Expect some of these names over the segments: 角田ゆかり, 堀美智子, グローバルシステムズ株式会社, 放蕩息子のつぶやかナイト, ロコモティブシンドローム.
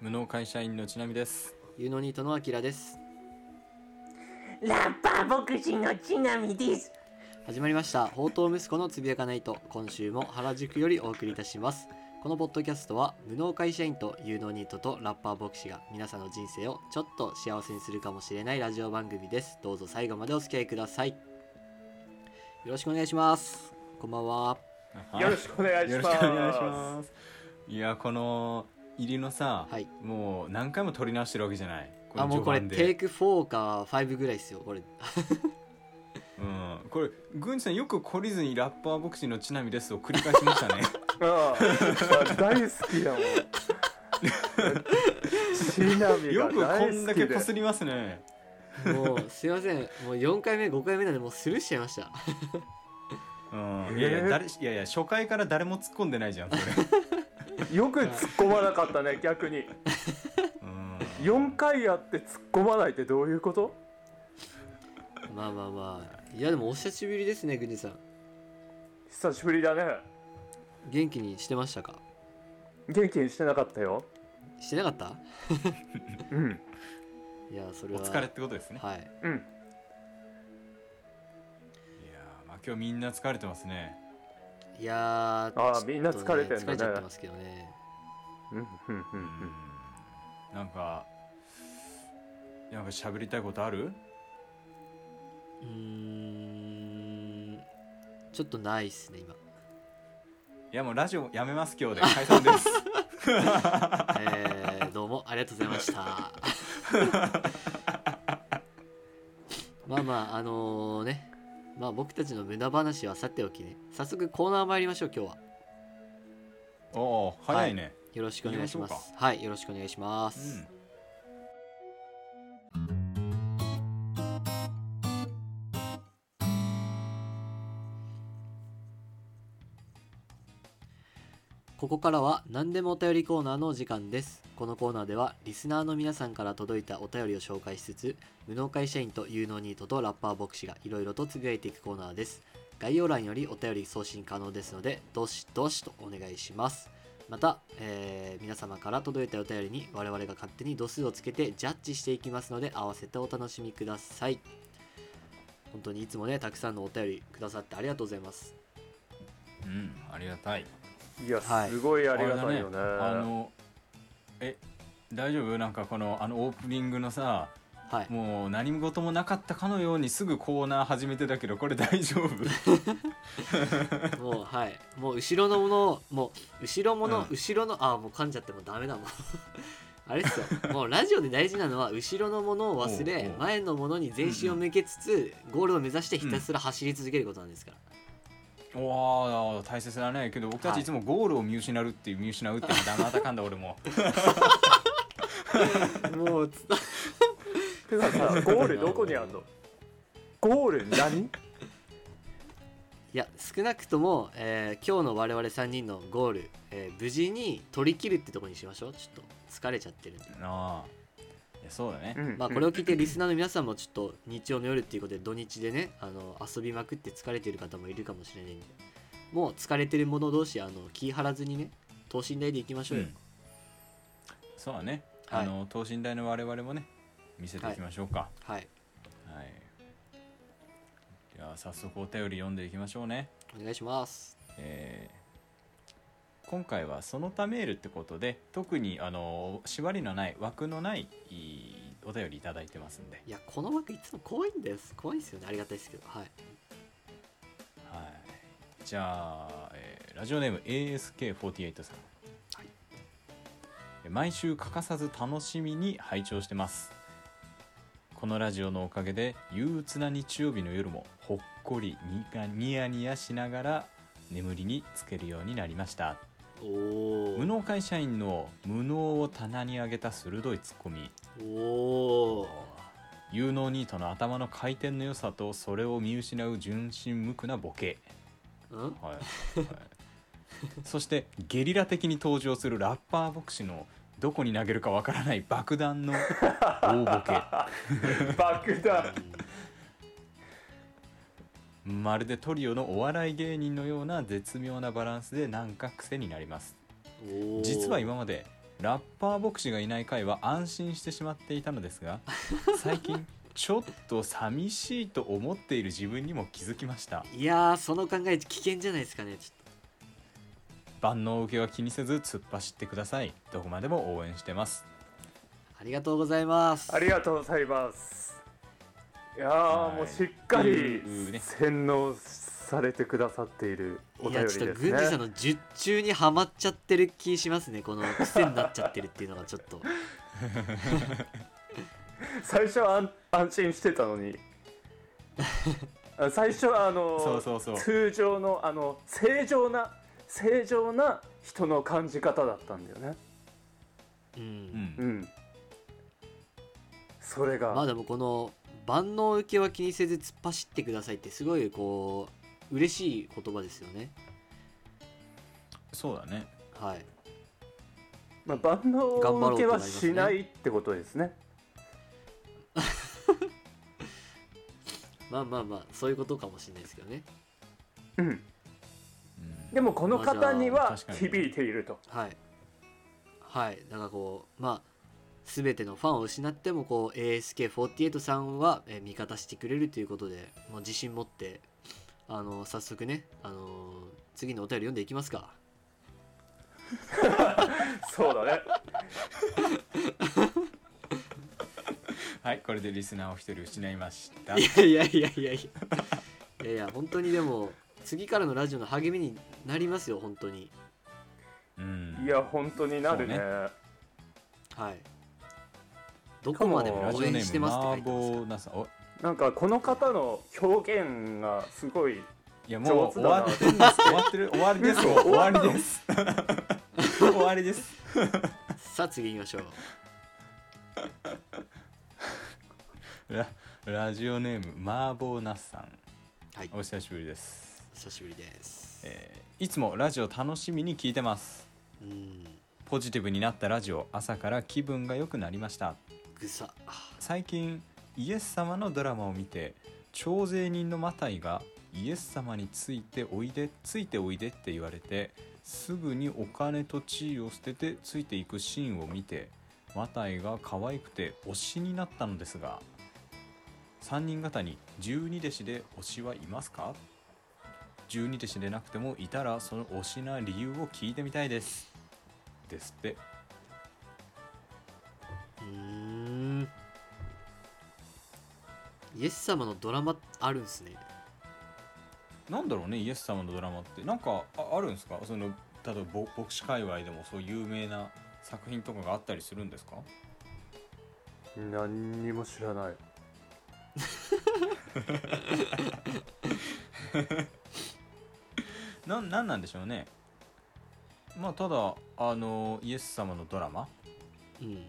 無能会社員のちなみです。ユノニートのあきらです。ラッパー牧師のちなみです。始まりました。放蕩息子のつぶやかないと、今週も原宿よりお送りいたします。このポッドキャストは無能会社員と有能ニートとラッパー牧師が皆さんの人生をちょっと幸せにするかもしれないラジオ番組です。どうぞ最後までお付き合いください。よろしくお願いします。こんばんは。よろしくお願いします。よろしくお願いします。いや、この入りのさ、はい、もう何回も撮り直してるわけじゃない。これもうこれテイク4か5ぐらいですよこれ。うん、これグンチさんよく懲りずにラッパー牧師のちなみですを繰り返しましたね。ああ大好きだもん。ちなみが大好きでよくこんだけこすりますね。もうすいません、もう4回目5回目なんでもうスルーしちゃいました。うん、いや初回から誰も突っ込んでないじゃんそれ。よく突っ込まなかったね逆に。4回やって突っ込まないってどういうこと。まあまあまあ、いやでもお久しぶりですねグニさん。久しぶりだね。元気にしてましたか？元気にしてなかったよ。してなかった？うん。いやそれはお疲れってことですね。はい。うん。いやまあ今日みんな疲れてますね。いやみんな疲れてるんだね。疲れちゃってますけどね。なんか喋りたいことある？ちょっとないっすね今。いやもうラジオやめます今日で解散です。どうもありがとうございました。まあまあね、まあ僕たちの無駄話はさておきね、早速コーナー参りましょう今日は。おー早いね、はい、よろしくお願いします。はい、よろしくお願いします、うん。ここからは何でもお便りコーナーのお時間です。このコーナーではリスナーの皆さんから届いたお便りを紹介しつつ、無能会社員と有能ニートとラッパー牧師がいろいろとつぶやいていくコーナーです。概要欄よりお便り送信可能ですので、どしどしとお願いします。また、皆様から届いたお便りに我々が勝手に度数をつけてジャッジしていきますので、合わせてお楽しみください。本当にいつもね、たくさんのお便りくださってありがとうございます。うん、ありがたい。いや、はい、すごいありがたいよね。大丈夫？なんかこのオープニングのさ、はい、もう何事もなかったかのようにすぐコーナー始めてたけど、これ大丈夫？もうはい、もう後ろのもの、もう後ろもの、うん、後ろのもう噛んじゃってもダメだもん。あれっすよ。もうラジオで大事なのは後ろのものを忘れ、おう前のものに全身を向けつつ、うん、ゴールを目指してひたすら走り続けることなんですから。うん、お大切だね。けど僕たちいつもゴールを見失うってダメだかんだ俺も。もうてかさ、ゴールどこにあんの？ゴール何？いや少なくとも、今日の我々3人のゴール、無事に取り切るってとこにしましょう。ちょっと疲れちゃってるんで。ああ。いやそうだね、まあ、これを聞いてリスナーの皆さんもちょっと日曜の夜っていうことで土日でね、遊びまくって疲れてる方もいるかもしれないんで、もう疲れてる者同士気張らずにね、等身大でいきましょうよ、うん、そうだね、はい、等身大の我々もね見せていきましょうか。はい、はい、では早速お便り読んでいきましょうね。お願いします、今回はその他メールってことで、特に縛りのない枠のないお便りいただいてますんで。いやこの枠いつも怖いんです。怖いですよね。ありがたいですけど、はい、はい、じゃあ、ラジオネーム ASK48 さん、はい、毎週欠かさず楽しみに拝聴してます。このラジオのおかげで憂鬱な日曜日の夜もほっこりニヤニヤしながら眠りにつけるようになりました。お無能会社員の無能を棚に上げた鋭いツッコミ、お有能ニートの頭の回転の良さとそれを見失う純真無垢なボケ、はいはい、そしてゲリラ的に登場するラッパー牧師のどこに投げるかわからない爆弾の大ボケ。爆弾。まるでトリオのお笑い芸人のような絶妙なバランスでなんか癖になります。実は今までラッパー牧師がいない回は安心してしまっていたのですが、最近ちょっと寂しいと思っている自分にも気づきました。いやー、その考え危険じゃないですかね。ちょっと万能受けは気にせず突っ走ってください。どこまでも応援してます。ありがとうございます。ありがとうございます。いやー、もうしっかり洗脳されてくださっているお便りですね。いや、ちょっとグンディさんの術中にはまっちゃってる気しますね。この癖になっちゃってるっていうのがちょっと最初は安心してたのに最初はそう通常の正常な人の感じ方だったんだよね。うんうん、それがまあでもこの万能受けは気にせず突っ走ってくださいってすごいこう嬉しい言葉ですよね。そうだね、はい。まあ、万能受けはしないってことですね。まあまあまあ、そういうことかもしれないですけどね。うん。でもこの方には響いていると。はい。はい。なんかこう、まあ、すべてのファンを失ってもこう ASK48 さんは味方してくれるということで、もう自信持って早速ね、次のお便り読んでいきますか。そうだね。はい、これでリスナーを一人失いました。いや本当にでも次からのラジオの励みになりますよ、本当に。うん、いや本当になる ね。はい。どこまでも応援してますって書いてますか。なんかこの方の表現がすごい上手だな。いやもう終わってるんです。終わりです終わりですさあ次行きましょう。ラジオネームマーボーナスさん、はい、お久しぶりです。久しぶりです、いつもラジオ楽しみに聞いてます。うん、ポジティブになったラジオ、朝から気分が良くなりました。ぐさ、最近イエス様のドラマを見て、徴税人のマタイがイエス様についておいでって言われて、すぐにお金と地位を捨ててついていくシーンを見て、マタイが可愛くて推しになったのですが、3人方に12弟子で推しはいますか？12弟子でなくてもいたら、その推しな理由を聞いてみたいですですって。イエス様のドラマあるんですね。なんだろうね、イエス様のドラマってなんか あるんですか？その例えば牧師界隈でもそう有名な作品とかがあったりするんですか？何にも知らない。なんでしょうね。まあ、ただイエス様のドラマ、うん、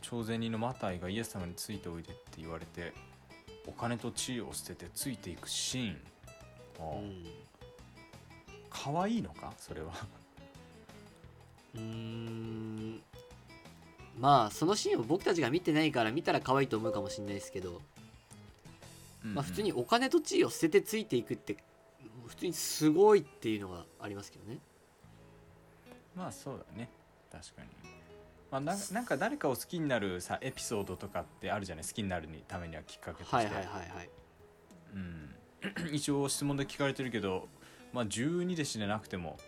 徴税人のマタイがイエス様についておいでって言われて、お金と地位を捨ててついていくシーン、うん、かわいいのかそれは。まあそのシーンを僕たちが見てないから、見たらかわいいと思うかもしれないですけど、うんうん、まあ、普通にお金と地位を捨ててついていくって普通にすごいっていうのがありますけどね。まあそうだね、確かに。まあ、なんか誰かを好きになるさエピソードとかってあるじゃない。好きになるためにはきっかけとして、はいはいはいはい、うん、一応質問で聞かれてるけど、まあ、12弟子でなくても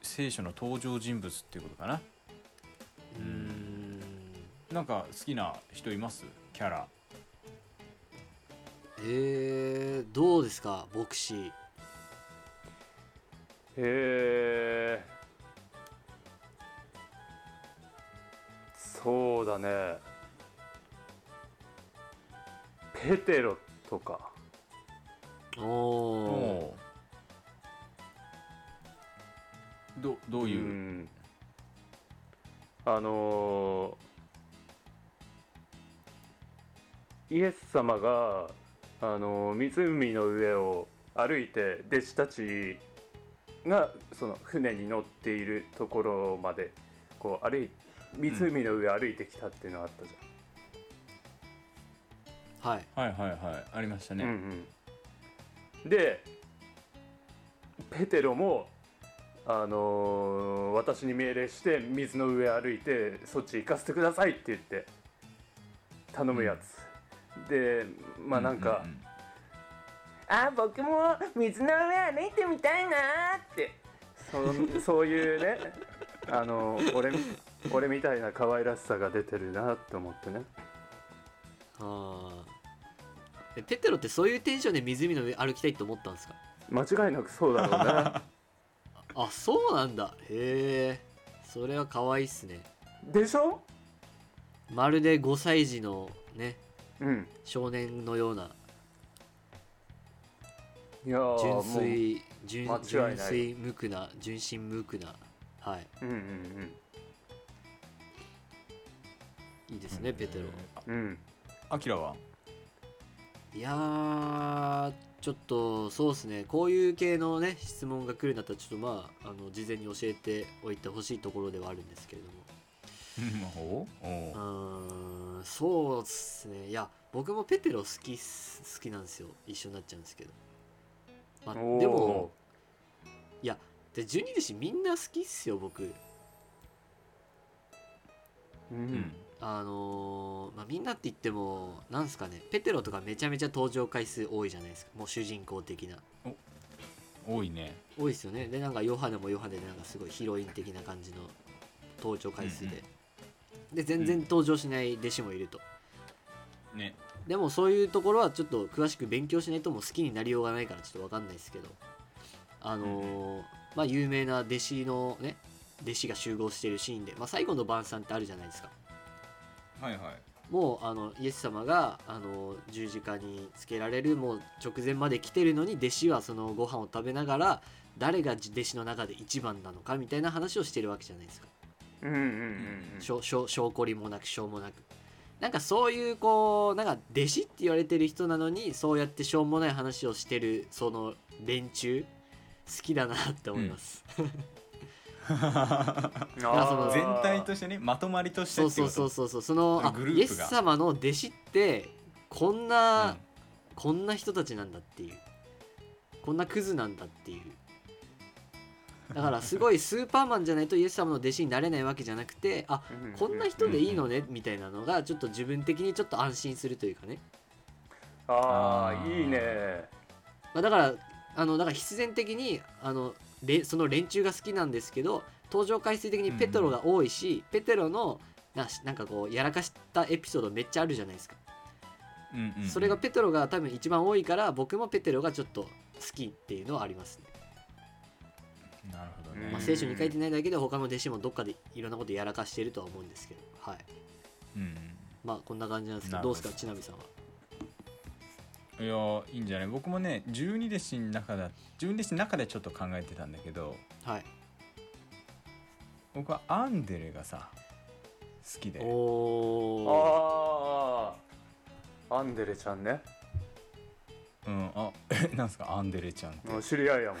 聖書の登場人物っていうことかな。なんか好きな人います？キャラ。どうですか牧師。そうだね、ペテロとか。どういう、うん、イエス様が湖の上を歩いて、弟子たちがその船に乗っているところまでこう湖の上歩いてきたっていうのがあったじゃん、うん、はいはいはいはい、ありましたね、うんうん、でペテロも私に命令して水の上歩いてそっち行かせてくださいって言って頼むやつ、うん、でまあなんか、うんうんうん、僕も水の上歩いてみたいなってそういうね俺みたいな可愛らしさが出てるなって思ってね。ああ、ペテロってそういうテンションで湖の上歩きたいと思ったんですか？間違いなくそうだろうね。あ、そうなんだ。へえ、それは可愛いっすね。でしょ？まるで5歳児のね、うん、少年のような。いやー、純粋無垢な、純真無垢な、はい。うんうんうん。いいですね、ペテロ。うん。アキラは？いやー、ちょっとそうですね、こういう系のね質問が来るんだったらちょっとまあ事前に教えておいてほしいところではあるんですけれども、そうですね、いや僕もペテロ好きなんですよ、一緒になっちゃうんですけど、まあ、でもいや十二弟子みんな好きっすよ僕、うん、まあ、みんなって言ってもなんですかね、ペテロとかめちゃめちゃ登場回数多いじゃないですか、もう主人公的な。多いね。多いですよね。でなんかヨハネもヨハネでなんかすごいヒロイン的な感じの登場回数で、うんうん、で全然登場しない弟子もいると、うん、ね。でもそういうところはちょっと詳しく勉強しないともう好きになりようがないからちょっと分かんないですけど、うん、まあ有名な弟子のね、弟子が集合しているシーンで、まあ、最後の晩餐ってあるじゃないですか、はいはい、もうイエス様が十字架につけられるもう直前まで来てるのに、弟子はそのご飯を食べながら誰が弟子の中で一番なのかみたいな話をしてるわけじゃないですか、うんうんうん、証拠りもなく証もなく、なんかそういうこうなんか弟子って言われてる人なのにそうやってしょうもない話をしてるその連中好きだなって思います、うん。全体としてね、まとまりとしてってこと。そうそのイエス様の弟子ってこんな人たちなんだっていう、こんなクズなんだっていう、だからすごいスーパーマンじゃないとイエス様の弟子になれないわけじゃなくて、あ、こんな人でいいのねみたいなのがちょっと自分的にちょっと安心するというかね。ああ、いいね。まあ、だから必然的にその連中が好きなんですけど、登場回数的にペテロが多いし、うんうん、ペテロのなんかこうやらかしたエピソードめっちゃあるじゃないですか、うんうんうん、それがペテロが多分一番多いから僕もペテロがちょっと好きっていうのはありますね。なるほどね。まあ、聖書に書いてないだけで他の弟子もどっかでいろんなことやらかしてるとは思うんですけど、はい、うんうん、まあこんな感じなんですけど、どうですかちなみさんは？いや、いいんじゃない。僕もね、12弟子の中でちょっと考えてたんだけど、はい、僕はアンデレがさ好きで。おあ、アンデレちゃんね。うん。あ、なんすかアンデレちゃんって。知り合いやもん。っ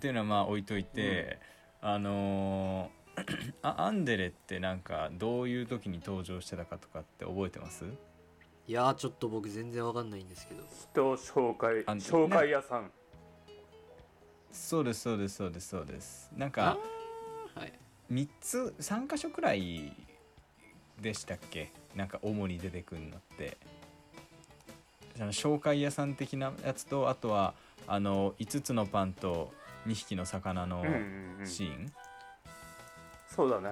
ていうのはまあ置いといて、うん、アンデレってなんかどういう時に登場してたかとかって覚えてます？いやー、ちょっと僕全然わかんないんですけど。人紹介屋さん、ね。そうです。なんか、はい、3か所くらいでしたっけ？なんか主に出てくるのって。紹介屋さん的なやつと、あとは5つのパンと2匹の魚のシーン。うんうんうん、そうだね。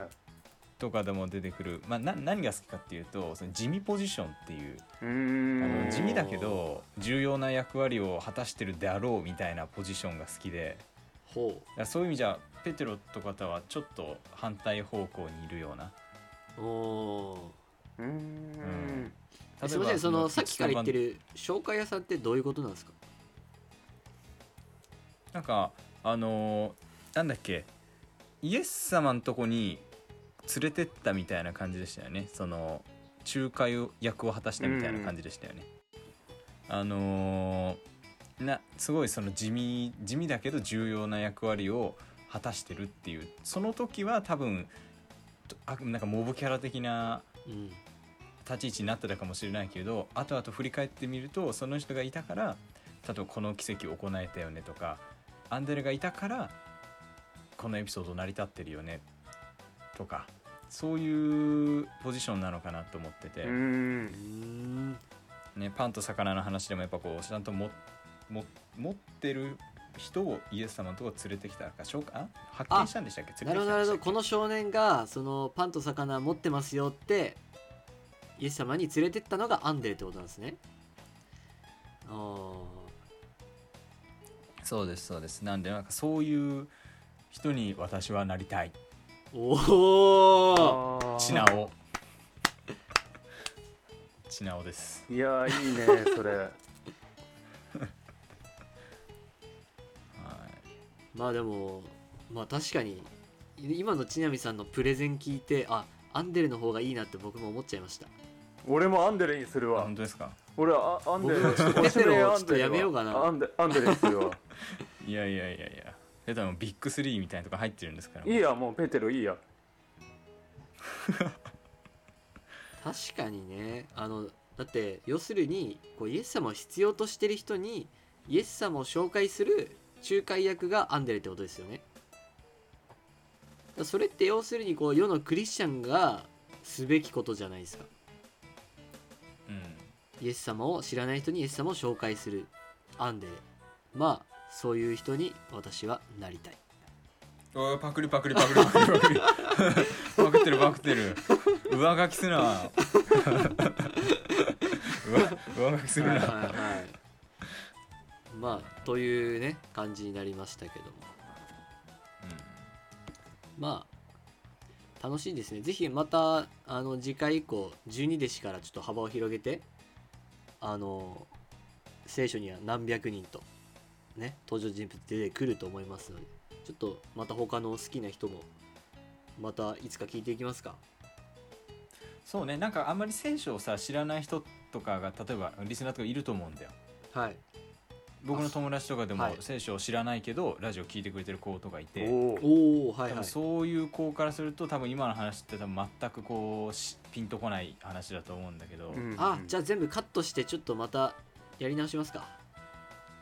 とかでも出てくる。まあ、何が好きかっていうと、その地味ポジションっていう、地味だけど重要な役割を果たしてるであろうみたいなポジションが好きで。ほう。そういう意味じゃペテロとかとはちょっと反対方向にいるような。お、うん。例えばすみません、さっきから言ってる紹介屋さんってどういうことなんですか？なんかなんだっけ。イエス様のとこに連れてったみたいな感じでしたよね。その仲介役を果たしたみたいな感じでしたよね、うん、すごいその地味だけど重要な役割を果たしてるっていう、その時は多分なんかモブキャラ的な立ち位置になってたかもしれないけど、後々振り返ってみるとその人がいたから例えばこの奇跡を行えたよねとか、アンデレがいたからこのエピソード成り立ってるよねとか、そういうポジションなのかなと思ってて、ね、パンと魚の話でもやっぱこうちゃんと持ってる人をイエス様のところ連れてきたか発見したんでしたっけ？なるほどなるほど。この少年がそのパンと魚持ってますよってイエス様に連れてったのがアンデレってことなんですね。そうですそうです。なんでなんかそういう人に私はなりたい。ちなおです。いやいいねそれまあでもまあ確かに今のちなみさんのプレゼン聞いて、あ、アンデレの方がいいなって僕も思っちゃいました。俺もアンデレにするわ。本当ですか？俺はアンデレちょっとやめようかな。アンデレにするわいやいやいやいや、ペテロもビッグ3みたいなとこ入ってるんですから。いいや、もうペテロいいや確かにね、だって要するにこうイエス様を必要としてる人にイエス様を紹介する仲介役がアンデレってことですよね。だそれって要するにこう世のクリスチャンがすべきことじゃないですか、うん、イエス様を知らない人にイエス様を紹介するアンデレ、まあそういう人に私はなりたい。おパクリパクリパクリパクってるパクってる。上書きすな上書きするな、はいはいはい、まあというね感じになりましたけども、うん、まあ楽しいですね。ぜひまた次回以降12弟子からちょっと幅を広げて聖書には何百人とね、登場人物出てくると思いますので、ちょっとまた他の好きな人もまたいつか聞いていきますか。そうね、なんかあんまり聖書をさ知らない人とかが例えばリスナーとかいると思うんだよ。はい、僕の友達とかでも聖書を知らないけど、はい、ラジオ聞いてくれてる子とかいて、おお、はいはい、そういう子からすると多分今の話って多分全くこうピンとこない話だと思うんだけど、うんうん、あ、じゃあ全部カットしてちょっとまたやり直しますか。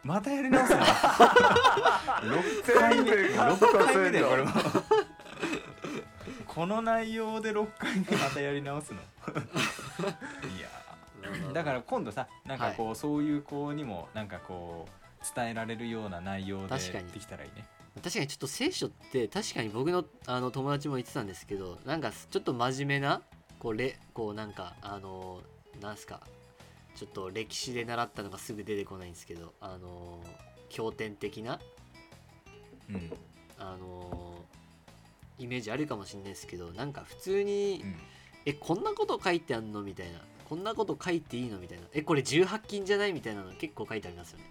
またやり直すの6回目だよこれはこの内容で6回目またやり直すのいやだから今度さ、なんかこう、はい、そういう子にもなんかこう伝えられるような内容でできたらいいね。確かにちょっと聖書って確かに僕の、友達も言ってたんですけど、なんかちょっと真面目なこうなんかなんすかちょっと歴史で習ったのがすぐ出てこないんですけど、経典的な、うん、イメージあるかもしれないですけど、なんか普通に、うん、こんなこと書いてあんのみたいな、こんなこと書いていいのみたいな、これ18禁じゃないみたいなの結構書いてありますよね。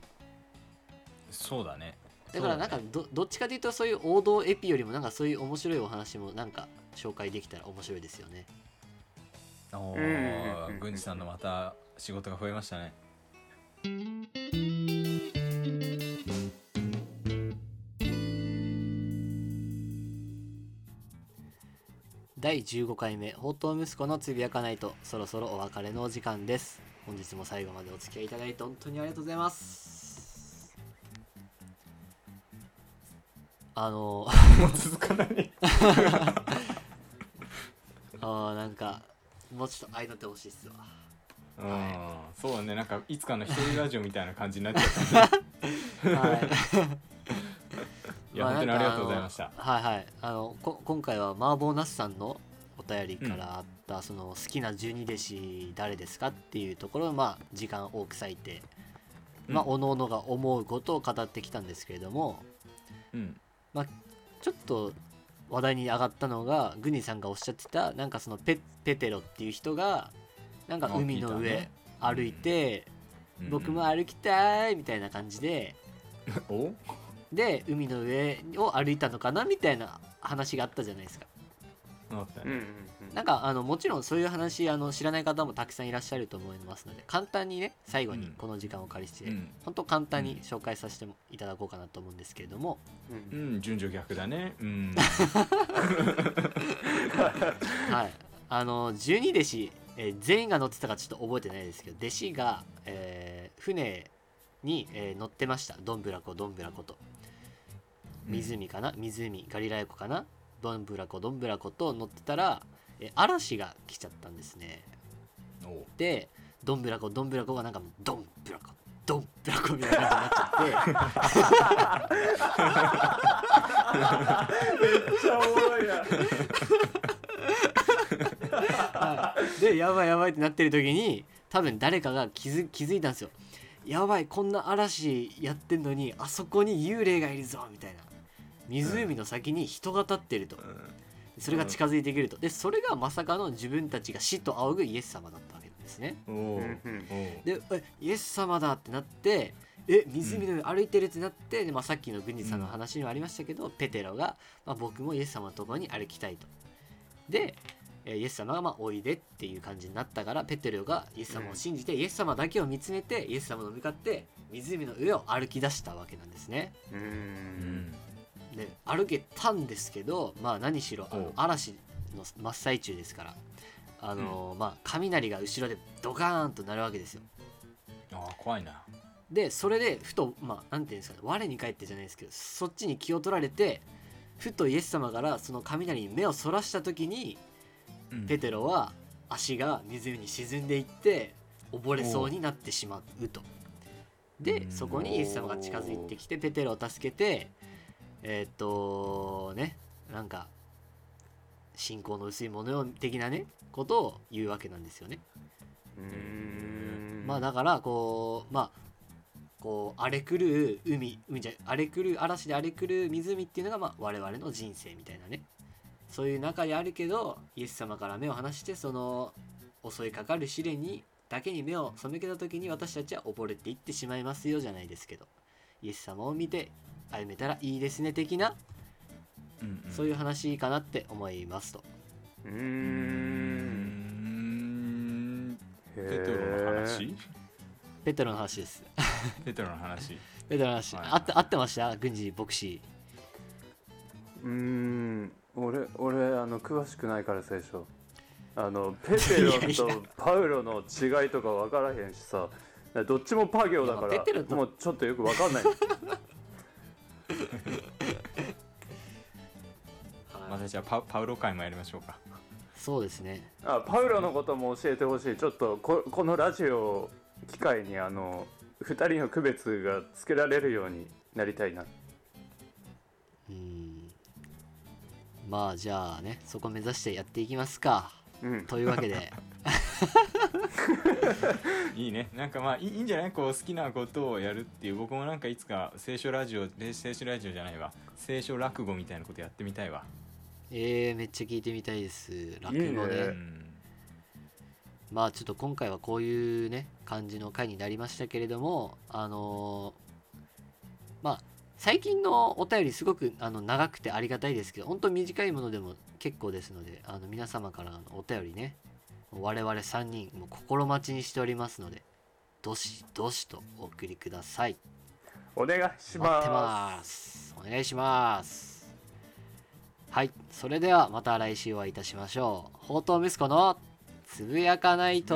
そうだね。だからなんか どっちかというとそういう王道エピよりもなんかそういう面白いお話もなんか紹介できたら面白いですよね。おー、郡司さんのまた仕事が増えましたね。第15回目放蕩息子のつぶやかないと、そろそろお別れのお時間です。本日も最後までお付き合いいただいて本当にありがとうございます。もう続かないなんかもうちょっと愛の手欲しいっすわ。うん、はい、そうだね、なんかいつかの一人ラジオみたいな感じになっちゃった、ねはい、いや、本当にありがとうございました。はいはい、今回はマーボーナスさんのお便りからあった、うん、その好きな十二弟子誰ですかっていうところを、まあ、時間多く割いて、まあ、おのおのが思うことを語ってきたんですけれども、うん、まあ、ちょっと話題に上がったのがグニさんがおっしゃってたなんかその ペテロっていう人がなんか海の上歩いて、うん、僕も歩きたいみたいな感じで、うん、で海の上を歩いたのかなみたいな話があったじゃないですか。なんかもちろんそういう話知らない方もたくさんいらっしゃると思いますので、簡単にね最後にこの時間をお借りして、うん、本当簡単に紹介させていただこうかなと思うんですけれども、うん、うん、順序逆だね、うんはい、十二弟子全員が乗ってたかちょっと覚えてないですけど、弟子が、船に、乗ってました。どんぶらこどんぶらこと、湖かな、湖ガリラヤ湖かな、どんぶらこどんぶらこと乗ってたら、嵐が来ちゃったんですね。でどんぶらこどんぶらこがなんかどんぶらこどんぶらこみたいな感じになっちゃってめっちゃおもろいなでやばいやばいってなってる時に多分誰かが気づいたんですよ。やばい、こんな嵐やってんのにあそこに幽霊がいるぞみたいな、湖の先に人が立ってると、それが近づいてくると。でそれがまさかの自分たちが死と仰ぐイエス様だったわけですね。でイエス様だってなって、湖の上歩いてるってなって、でまあ、さっきの郡司さんの話にもありましたけど、ペテロが、まあ、僕もイエス様のところに歩きたいと。でイエス様がまあおいでっていう感じになったから、ペテロがイエス様を信じて、イエス様だけを見つめて、イエス様に向かって湖の上を歩き出したわけなんですね。で歩けたんですけど、まあ、何しろ嵐の真っ最中ですから、まあ雷が後ろでドカーンとなるわけですよ。ああ怖いな。でそれでふと、まあ、なんていうんですかね、我に返ってじゃないですけど、そっちに気を取られて、ふとイエス様からその雷に目をそらした時に、ペテロは足が湖に沈んでいって溺れそうになってしまうと。でそこにイエス様が近づいてきてペテロを助けて、ね、なんか信仰の薄いものよ的なねことを言うわけなんですよね。まあだからこう、まあこう荒れ狂う海じゃ荒れ狂う嵐で荒れ狂う湖っていうのが、まあ我々の人生みたいなね、そういう中にあるけど、イエス様から目を離して、その襲いかかる試練にだけに目を背けた時に、私たちは溺れていってしまいますよじゃないですけど、イエス様を見て歩めたらいいですね的な、そういう話かなって思いますと。ペテロの話？ペテロの話です。ペテロの話。ペテロの話。はい、合ってました？郡司牧師。俺詳しくないから最初。ペテロとパウロの違いとか分からへんしさ、どっちもパ行だからもうちょっとよく分かんない。またじゃあパウロ会もやりましょうか。そうですね。パウロのことも教えてほしい。ちょっと このラジオ機会に2人の区別がつけられるようになりたいな。まあじゃあね、そこ目指してやっていきますか、というわけでいいね、なんかまあいいんじゃない、こう好きなことをやるっていう。僕もなんかいつか聖書落語みたいなことやってみたいわ。めっちゃ聞いてみたいです、落語ね。まあちょっと今回はこういうね感じの回になりましたけれども、まあ最近のお便りすごく長くてありがたいですけど、本当短いものでも結構ですので、皆様からのお便りね、我々3人も心待ちにしておりますので、どしどしとお送りください。お願いします。待ってます。お願いします。はい、それではまた来週お会いいたしましょう。放蕩息子のつぶやかないと。